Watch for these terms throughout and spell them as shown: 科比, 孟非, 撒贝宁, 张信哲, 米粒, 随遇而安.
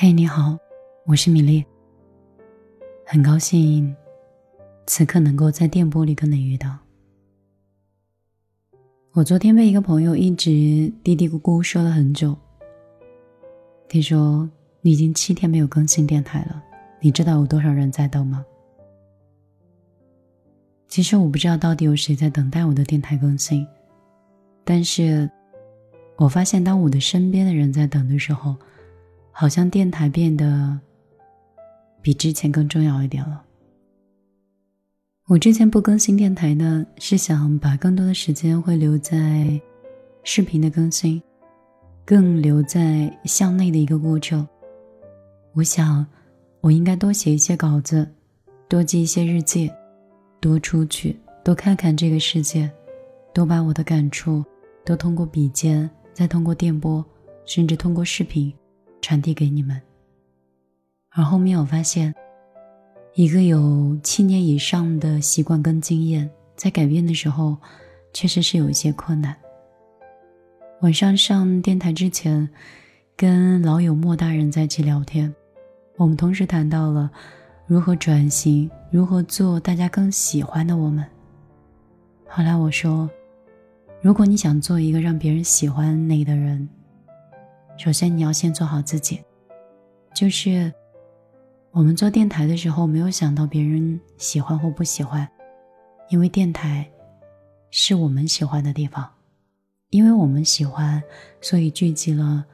嘿，你好，我是米粒，很高兴此刻能够在电波里跟你遇到。我昨天被一个朋友一直嘀嘀咕咕说了很久，他说你已经7天没有更新电台了，你知道有多少人在等吗？其实我不知道到底有谁在等待我的电台更新，但是我发现当我的身边的人在等的时候，好像电台变得比之前更重要一点了。我之前不更新电台呢，是想把更多的时间会留在视频的更新，更留在向内的一个过程。我想我应该多写一些稿子，多记一些日记，多出去，多看看这个世界，多把我的感触都通过笔尖，再通过电波，甚至通过视频传递给你们。而后面我发现，一个有7年以上的习惯跟经验，在改变的时候确实是有一些困难。晚上上电台之前跟老友莫大人在一起聊天，我们同时谈到了如何转型，如何做大家更喜欢的我们。后来我说，如果你想做一个让别人喜欢你的人，首先你要先做好自己。就是我们做电台的时候没有想到别人喜欢或不喜欢，因为电台是我们喜欢的地方，因为我们喜欢，所以聚集了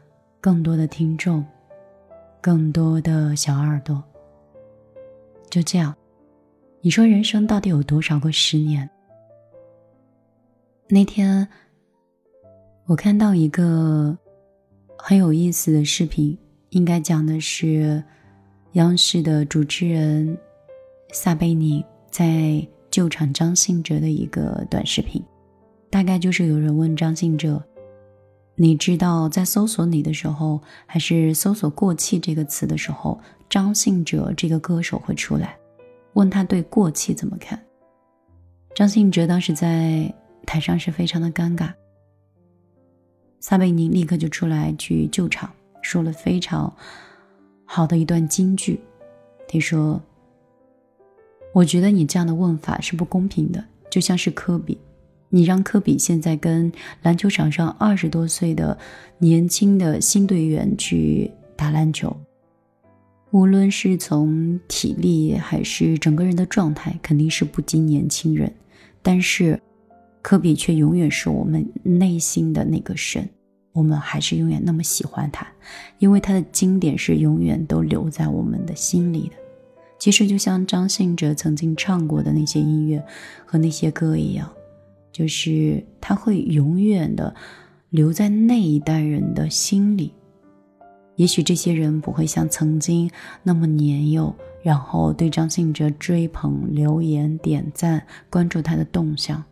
更多的听众，更多的小耳朵。就这样，你说人生到底有多少个10年？那天我看到一个很有意思的视频，应该讲的是央视的主持人撒贝宁在救场张信哲的一个短视频。大概就是有人问张信哲，你知道在搜索你的时候，还是搜索过气这个词的时候，张信哲这个歌手会出来，问他对过气怎么看。张信哲当时在台上是非常的尴尬，撒贝宁立刻就出来去救场，说了非常好的一段金句。他说，我觉得你这样的问法是不公平的，就像是科比，你让科比现在跟篮球场上20多岁的年轻的新队员去打篮球，无论是从体力还是整个人的状态肯定是不及年轻人，但是科比却永远是我们内心的那个神，我们还是永远那么喜欢他，因为他的经典是永远都留在我们的心里的。其实就像张信哲曾经唱过的那些音乐和那些歌一样，就是他会永远的留在那一代人的心里。也许这些人不会像曾经那么年幼，然后对张信哲追捧、留言、点赞、关注他的动向，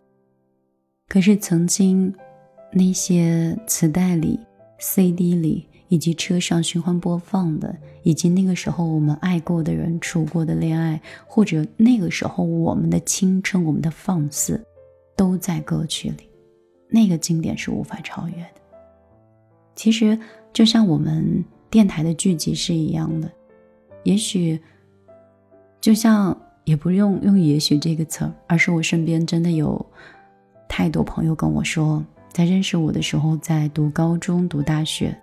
可是曾经那些磁带里、CD 里，以及车上循环播放的，以及那个时候我们爱过的人、处过的恋爱，或者那个时候我们的青春、我们的放肆，都在歌曲里。那个经典是无法超越的。其实就像我们电台的剧集是一样的，也许就像，也不用也许这个词，而是我身边真的有太多朋友跟我说，在认识我的时候在读高中、读大学，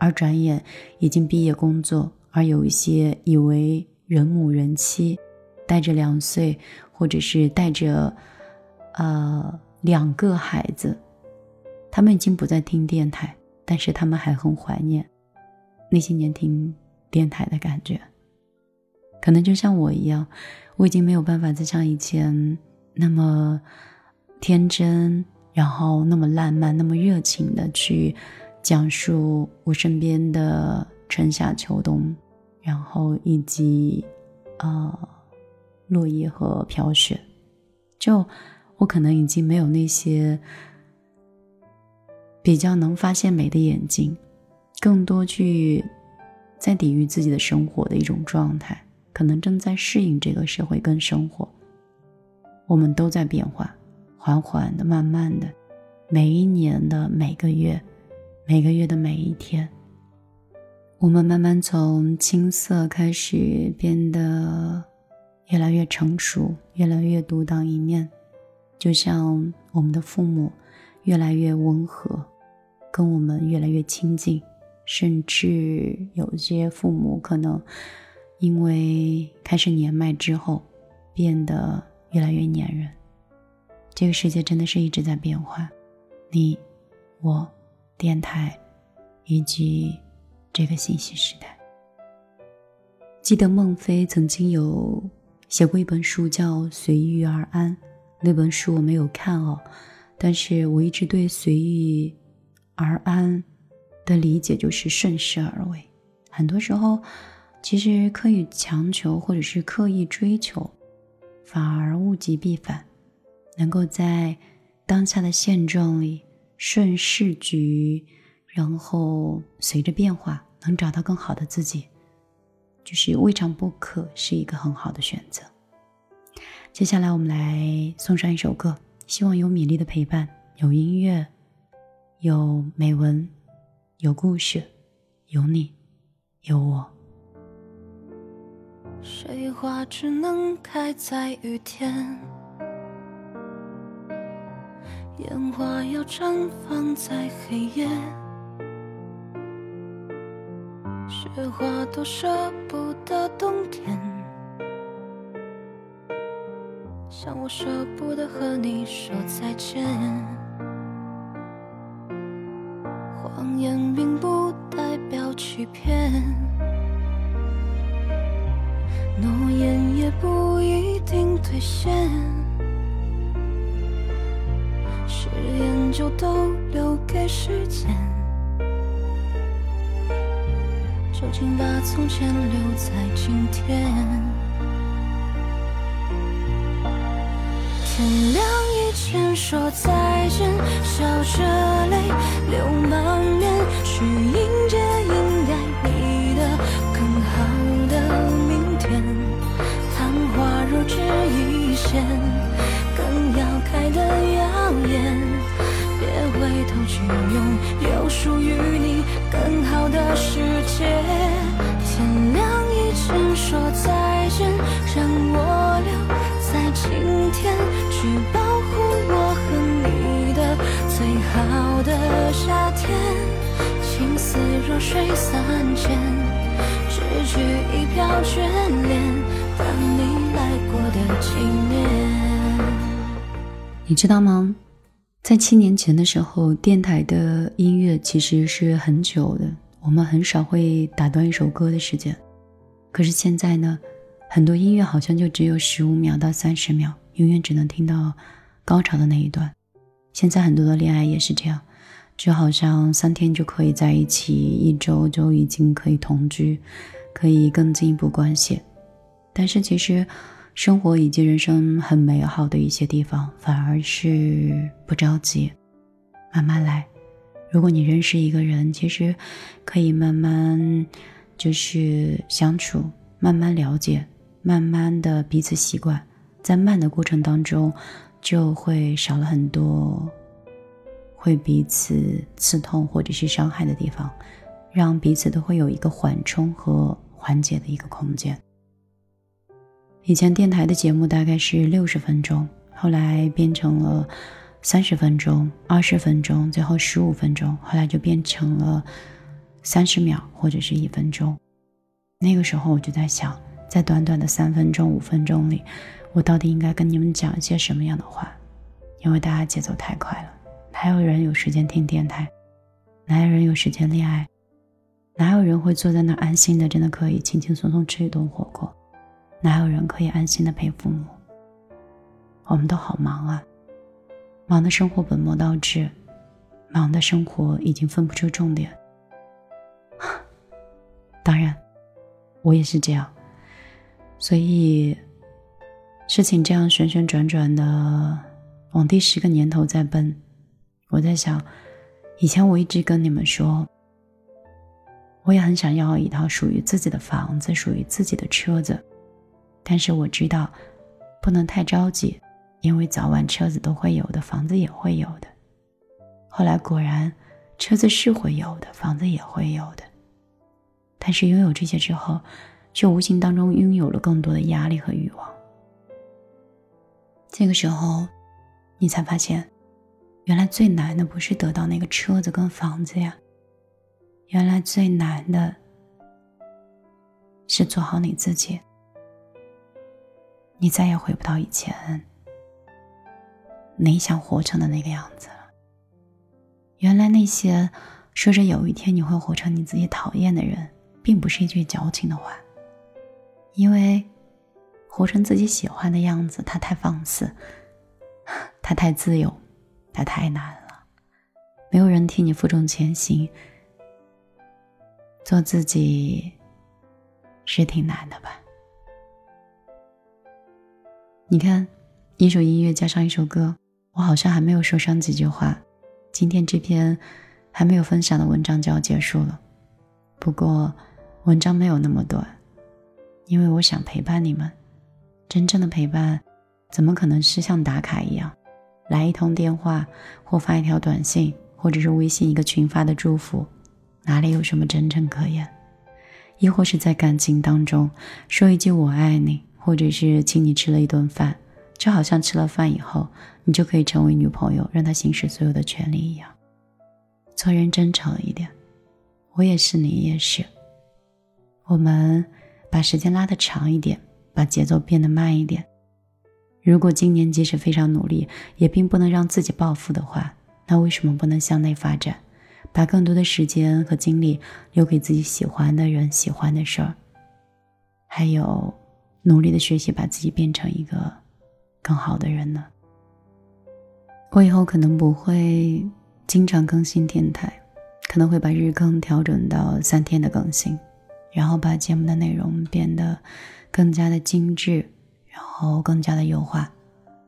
而转眼已经毕业工作，而有一些以为人母人妻，带着2岁或者是带着2个孩子，他们已经不再听电台，但是他们还很怀念那些年听电台的感觉。可能就像我一样，我已经没有办法再像以前那么天真，然后那么烂漫、那么热情的去讲述我身边的春夏秋冬，然后以及落叶和飘雪。就我可能已经没有那些比较能发现美的眼睛，更多去在抵御自己的生活的一种状态，可能正在适应这个社会跟生活。我们都在变化，缓缓的、慢慢的，每一年的每个月，每个月的每一天。我们慢慢从青涩开始变得越来越成熟，越来越独当一面，就像我们的父母越来越温和，跟我们越来越亲近，甚至有些父母可能因为开始年迈之后变得越来越粘人。这个世界真的是一直在变化，你、我、电台以及这个信息时代。记得孟非曾经有写过一本书叫《随遇而安》，那本书我没有看哦，但是我一直对随遇而安的理解就是顺势而为。很多时候其实刻意强求或者是刻意追求，反而物极必反，能够在当下的现状里顺势局，然后随着变化能找到更好的自己，就是未尝不可，是一个很好的选择。接下来我们来送上一首歌，希望有米粒的陪伴，有音乐，有美文，有故事，有你，有我。水花只能开在雨天，烟花要绽放在黑夜，雪花多舍不得冬天，像我舍不得和你说再见。谎言并不代表欺骗，诺言也不一定兑现，誓言就都留给时间，就请把从前留在今天。天亮以前说再见，笑着泪流满面，去迎接应该你的更好的明天。昙花若只一现，更要开的耀眼，别回头去拥有属于你更好的世界。天亮以前说再见，让我留在今天，去保护我和你的最好的夏天。情丝若水三千，只取一瓢眷恋，当你来过的纪念。你知道吗，在7年前的时候，电台的音乐其实是很久的，我们很少会打断一首歌的时间。可是现在呢，很多音乐好像就只有15秒到30秒，永远只能听到高潮的那一段。现在很多的恋爱也是这样，就好像3天就可以在一起，1周就已经可以同居，可以更进一步关系。但是其实生活以及人生很美好的一些地方，反而是不着急，慢慢来。如果你认识一个人，其实可以慢慢就是相处，慢慢了解，慢慢的彼此习惯，在慢的过程当中就会少了很多会彼此刺痛或者是伤害的地方，让彼此都会有一个缓冲和缓解的一个空间。以前电台的节目大概是60分钟，后来变成了30分钟、20分钟，最后15分钟，后来就变成了30秒或者是1分钟。那个时候我就在想，在短短的3分钟、5分钟里，我到底应该跟你们讲一些什么样的话？因为大家节奏太快了，哪有人有时间听电台？哪有人有时间恋爱？哪有人会坐在那儿安心的，真的可以轻轻松松吃一顿火锅？哪有人可以安心的陪父母？我们都好忙啊，忙的生活本末倒置，忙的生活已经分不出重点。当然我也是这样，所以事情这样旋旋转转的往第10个年头在奔。我在想，以前我一直跟你们说，我也很想要一套属于自己的房子，属于自己的车子，但是我知道不能太着急，因为早晚车子都会有的，房子也会有的。后来果然车子是会有的，房子也会有的。但是拥有这些之后，却无形当中拥有了更多的压力和欲望。这个时候你才发现，原来最难的不是得到那个车子跟房子呀，原来最难的是做好你自己。你再也回不到以前你想活成的那个样子了。原来那些说着有一天你会活成你自己讨厌的人，并不是一句矫情的话，因为活成自己喜欢的样子，它太放肆，它太自由，它太难了，没有人替你负重前行。做自己是挺难的吧。你看，一首音乐加上一首歌，我好像还没有说上几句话，今天这篇还没有分享的文章就要结束了。不过文章没有那么短，因为我想陪伴你们。真正的陪伴怎么可能是像打卡一样，来一通电话或发一条短信，或者是微信一个群发的祝福，哪里有什么真诚可言？亦或是在感情当中说一句我爱你，或者是请你吃了一顿饭，就好像吃了饭以后你就可以成为女朋友，让她行使所有的权利一样。做人真诚一点，我也是你也是，我们把时间拉得长一点，把节奏变得慢一点。如果今年即使非常努力也并不能让自己暴富的话，那为什么不能向内发展，把更多的时间和精力留给自己喜欢的人，喜欢的事儿，还有努力的学习，把自己变成一个更好的人呢？我以后可能不会经常更新电台，可能会把日更调整到3天的更新，然后把节目的内容变得更加的精致，然后更加的优化。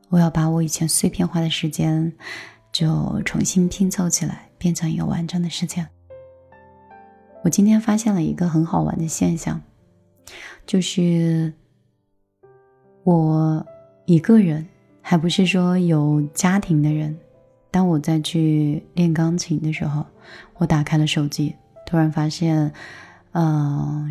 我要把我以前碎片化的时间就重新拼凑起来，变成一个完整的事件。我今天发现了一个很好玩的现象，就是我一个人，还不是说有家庭的人，当我在去练钢琴的时候，我打开了手机，突然发现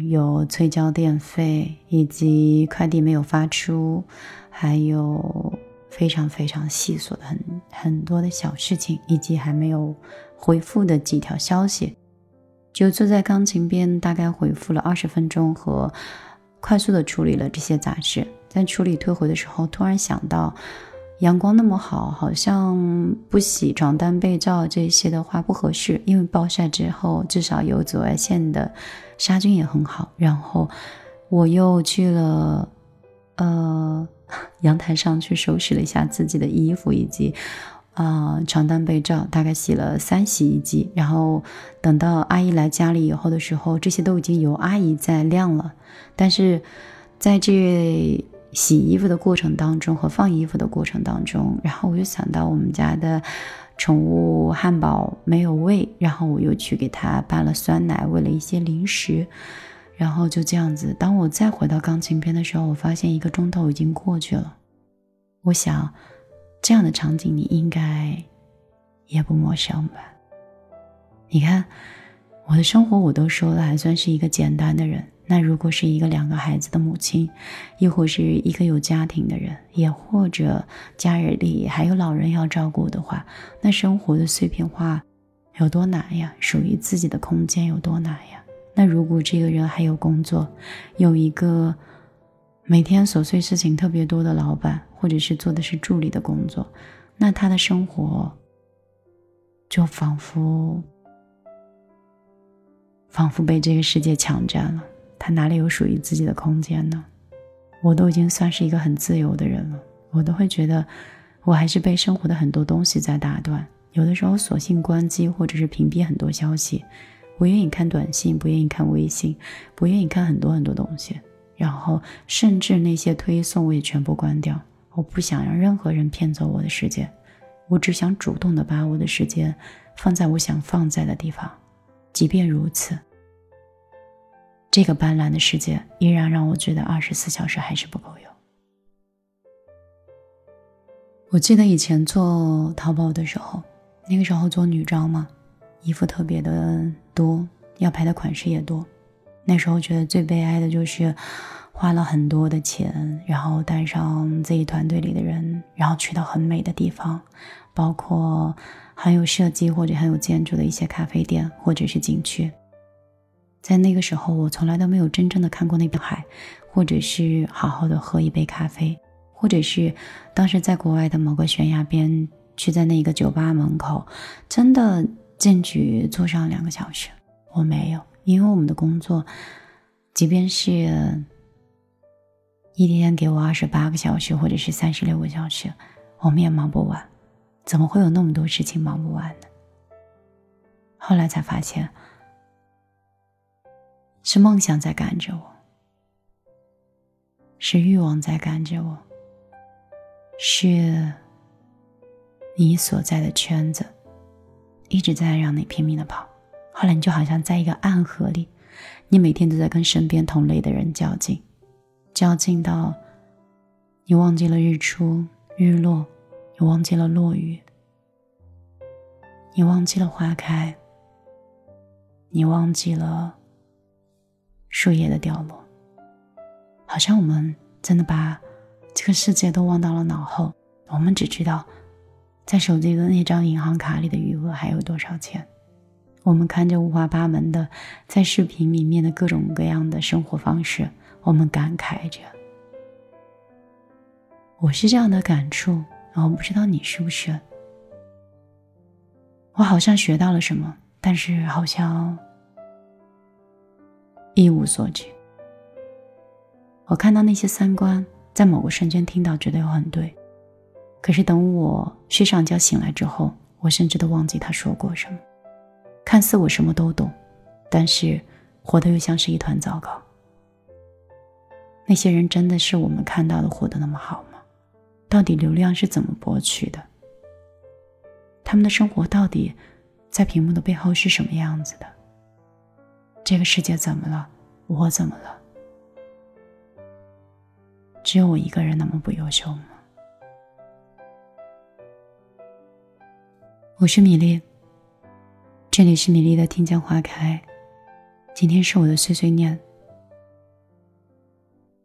有催交电费，以及快递没有发出，还有非常非常细琐的很多的小事情，以及还没有回复的几条消息。就坐在钢琴边大概回复了20分钟，和快速的处理了这些杂事。在处理退回的时候，突然想到阳光那么好，好像不洗床单被罩这些的话不合适，因为暴晒之后至少有紫外线的杀菌也很好。然后我又去了阳台上去收拾了一下自己的衣服，以及床单被罩，大概洗了3洗衣机。然后等到阿姨来家里以后的时候，这些都已经由阿姨在晾了。但是在这洗衣服的过程当中和放衣服的过程当中，然后我就想到我们家的宠物汉堡没有喂，然后我又去给它拌了酸奶，喂了一些零食。然后就这样子，当我再回到钢琴边的时候，我发现1个钟头已经过去了。我想这样的场景你应该也不陌生吧。你看，我的生活我都说了，还算是一个简单的人，那如果是2个孩子的母亲，亦或是一个有家庭的人，也或者家里还有老人要照顾的话，那生活的碎片化有多难呀，属于自己的空间有多难呀。那如果这个人还有工作，有一个每天琐碎事情特别多的老板，或者是做的是助理的工作，那他的生活就仿佛被这个世界抢占了，他哪里有属于自己的空间呢？我都已经算是一个很自由的人了，我都会觉得我还是被生活的很多东西在打断。有的时候索性关机，或者是屏蔽很多消息，不愿意看短信，不愿意看微信，不愿意看很多很多东西，然后甚至那些推送我也全部关掉。我不想让任何人骗走我的时间，我只想主动的把我的时间放在我想放在的地方。即便如此，这个斑斓的世界依然让我觉得24小时还是不够用。我记得以前做淘宝的时候，那个时候做女装嘛，衣服特别的多，要拍的款式也多，那时候觉得最悲哀的就是花了很多的钱，然后带上自己团队里的人，然后去到很美的地方，包括很有设计或者很有建筑的一些咖啡店或者是景区。在那个时候我从来都没有真正的看过那片海，或者是好好的喝一杯咖啡，或者是当时在国外的某个悬崖边，去在那个酒吧门口真的进去坐上2个小时。我没有，因为我们的工作即便是一天给我28个小时或者是36个小时，我们也忙不完，怎么会有那么多事情忙不完呢？后来才发现是梦想在赶着我，是欲望在赶着我，是你所在的圈子一直在让你拼命的跑。后来你就好像在一个暗河里，你每天都在跟身边同类的人较劲，较劲到你忘记了日出日落，你忘记了落雨，你忘记了花开，你忘记了树叶的掉落，好像我们真的把这个世界都忘到了脑后，我们只知道在手机的那张银行卡里的余额还有多少钱。我们看着五花八门的在视频里面的各种各样的生活方式，我们感慨着。我是这样的感触，我不知道你是不是。我好像学到了什么，但是好像一无所知。我看到那些三观，在某个瞬间听到觉得有很对，可是等我睡上觉醒来之后，我甚至都忘记他说过什么。看似我什么都懂，但是活得又像是一团糟糕。那些人真的是我们看到的活得那么好吗？到底流量是怎么博取的？他们的生活到底在屏幕的背后是什么样子的？这个世界怎么了？我怎么了？只有我一个人那么不优秀吗？我是米粒，这里是米粒的听见花开。今天是我的碎碎念。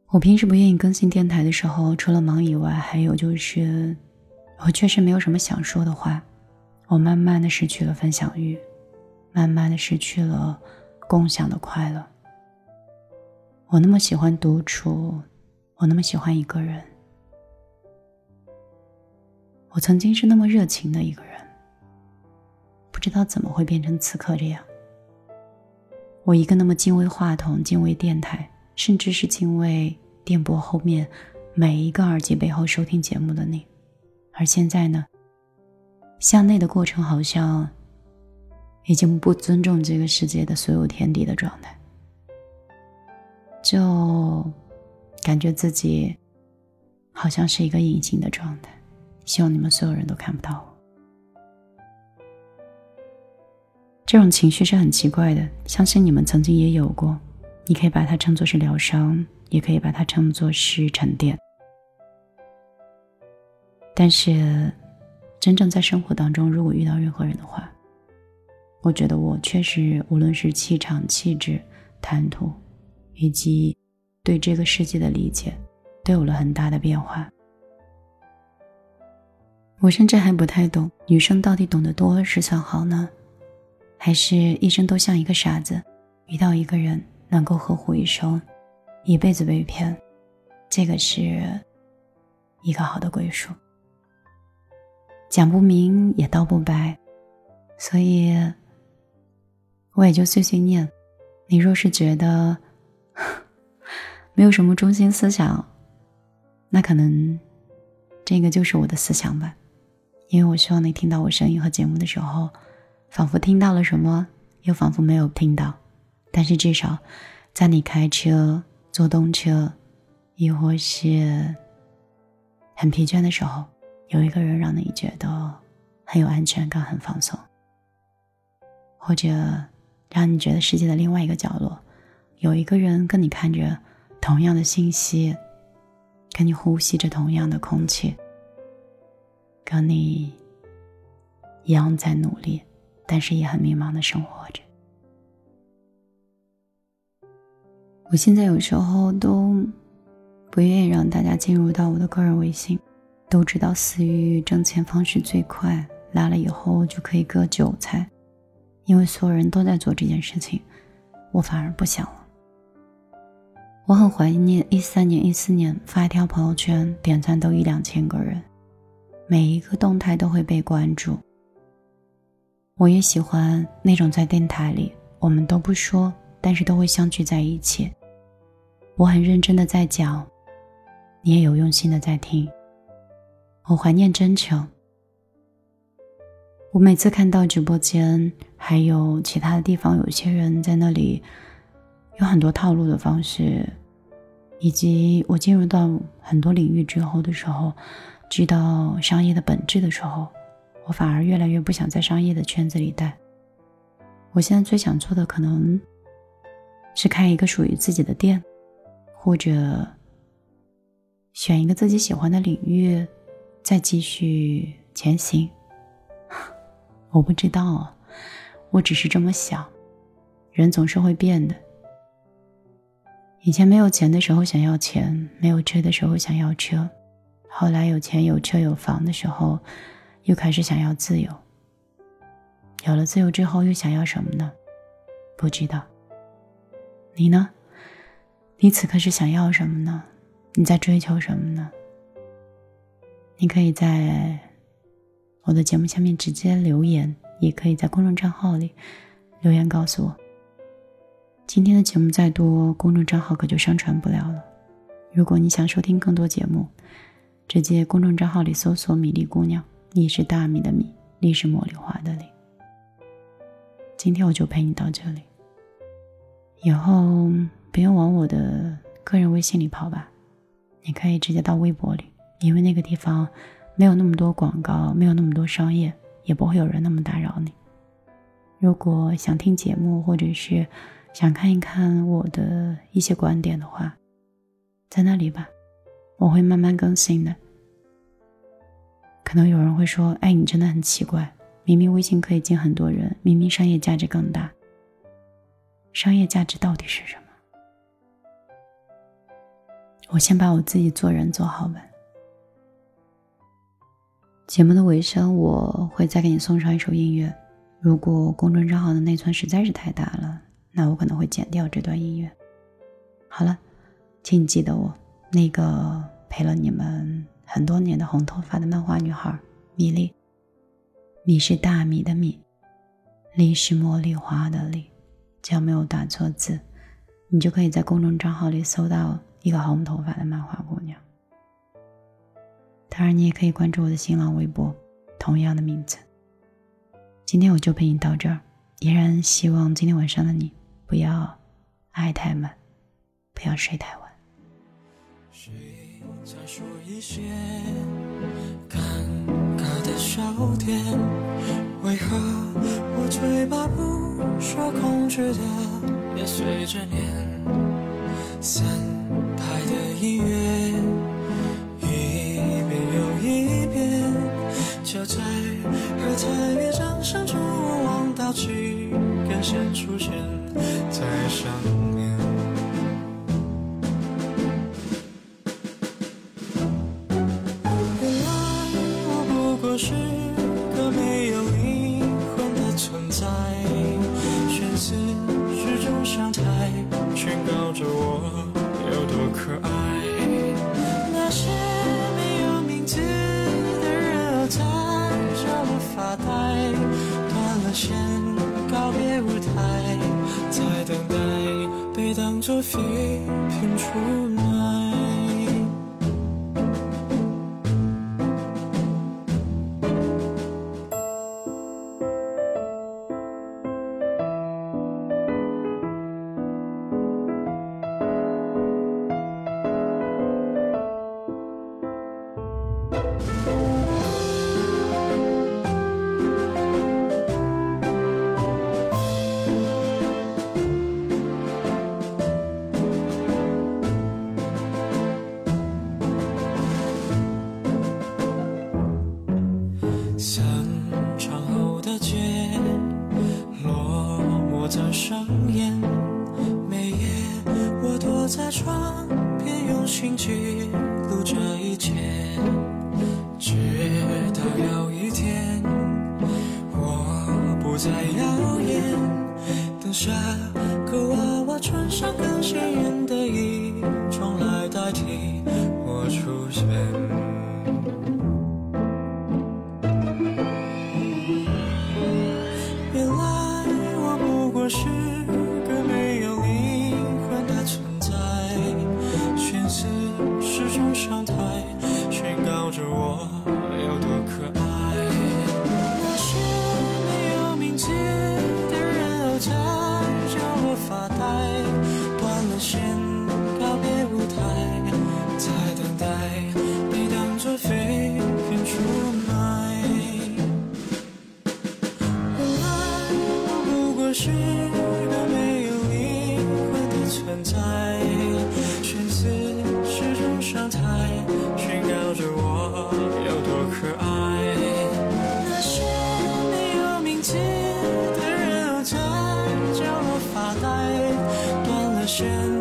我平时不愿意更新电台的时候，除了忙以外，还有就是我确实没有什么想说的话。我慢慢的失去了分享欲，慢慢的失去了共享的快乐。我那么喜欢独处，我那么喜欢一个人，我曾经是那么热情的一个人，不知道怎么会变成此刻这样。我一个那么敬畏话筒，敬畏电台，甚至是敬畏电波后面每一个耳机背后收听节目的你。而现在呢，向内的过程好像已经不尊重这个世界的所有天地的状态，就感觉自己好像是一个隐形的状态，希望你们所有人都看不到我。这种情绪是很奇怪的，相信你们曾经也有过。你可以把它称作是疗伤，也可以把它称作是沉淀。但是真正在生活当中，如果遇到任何人的话，我觉得我确实无论是气场、气质、谈吐以及对这个世界的理解都有了很大的变化。我甚至还不太懂女生到底懂得多是算好呢，还是一生都像一个傻子，遇到一个人能够呵护一生，一辈子被骗，这个是一个好的归属。讲不明也道不白，所以我也就碎碎念。你若是觉得没有什么中心思想，那可能这个就是我的思想吧。因为我希望你听到我声音和节目的时候，仿佛听到了什么，又仿佛没有听到。但是至少在你开车、坐动车，亦或是很疲倦的时候，有一个人让你觉得很有安全感、很放松，或者让你觉得世界的另外一个角落，有一个人跟你看着同样的信息，跟你呼吸着同样的空气，跟你一样在努力，但是也很迷茫的生活着。我现在有时候都不愿意让大家进入到我的个人微信，都知道私域挣钱方式最快，拉了以后就可以割韭菜，因为所有人都在做这件事情，我反而不想了。我很怀念13年、14年发一条朋友圈，点赞都1、2千个人，每一个动态都会被关注。我也喜欢那种在电台里我们都不说，但是都会相聚在一起，我很认真的在讲，你也有用心的在听。我怀念真诚，我每次看到直播间还有其他的地方有些人在那里有很多套路的方式，以及我进入到很多领域之后的时候，知道商业的本质的时候，我反而越来越不想在商业的圈子里待。我现在最想做的可能是开一个属于自己的店，或者选一个自己喜欢的领域再继续前行。我不知道啊，我只是这么想，人总是会变的。以前没有钱的时候想要钱，没有车的时候想要车，后来有钱有车有房的时候又开始想要自由，有了自由之后又想要什么呢？不知道。你呢？你此刻是想要什么呢？你在追求什么呢？你可以在我的节目下面直接留言，也可以在公众账号里留言告诉我。今天的节目再多，公众账号可就上传不了了。如果你想收听更多节目，直接公众账号里搜索米粒姑娘，米是大米的米，粒是茉莉花的粒。今天我就陪你到这里，以后不用往我的个人微信里跑吧，你可以直接到微博里，因为那个地方没有那么多广告，没有那么多商业，也不会有人那么打扰你。如果想听节目或者是想看一看我的一些观点的话，在那里吧，我会慢慢更新的。可能有人会说，哎，你真的很奇怪，明明微信可以进很多人，明明商业价值更大，商业价值到底是什么？我先把我自己做人做好吧。节目的尾声，我会再给你送上一首音乐，如果公众账号的内存实在是太大了，那我可能会剪掉这段音乐。好了，请记得我那个陪了你们很多年的红头发的漫画女孩米粒，米是大米的米，粒是茉莉花的粒。只要没有打错字，你就可以在公众账号里搜到一个红头发的漫画姑娘。当然你也可以关注我的新浪微博，同样的名字。今天我就陪你到这儿，依然希望今天晚上的你不要爱太满，不要睡太晚。谁在说一些尴尬的笑点，为何我嘴巴不受控制的也随着念，三拍的音乐一遍又一遍，就在喝彩与掌声中我望到几根线出现在上面，是个没有灵魂的存在，宣誓始终上台宣告着我有多可爱。那些没有名字的人儿缠着我发呆，断了线告别舞台，在等待被当作废品出卖。上演每夜我都窗边用心记录这一切，直到有一天我不再耀眼，等下个娃娃穿上更鲜艳的衣装来代替我出现。是个没有灵魂的存在，宣誓始终上台，宣告着我有多可爱。我是没有名字的人偶，在让我发呆，断了线，告别舞台，在等待被当作废片出卖。原来我不过是存在，宣誓始终上台，宣告着我有多可爱。那些没有名字的人偶在角落发呆，断了线。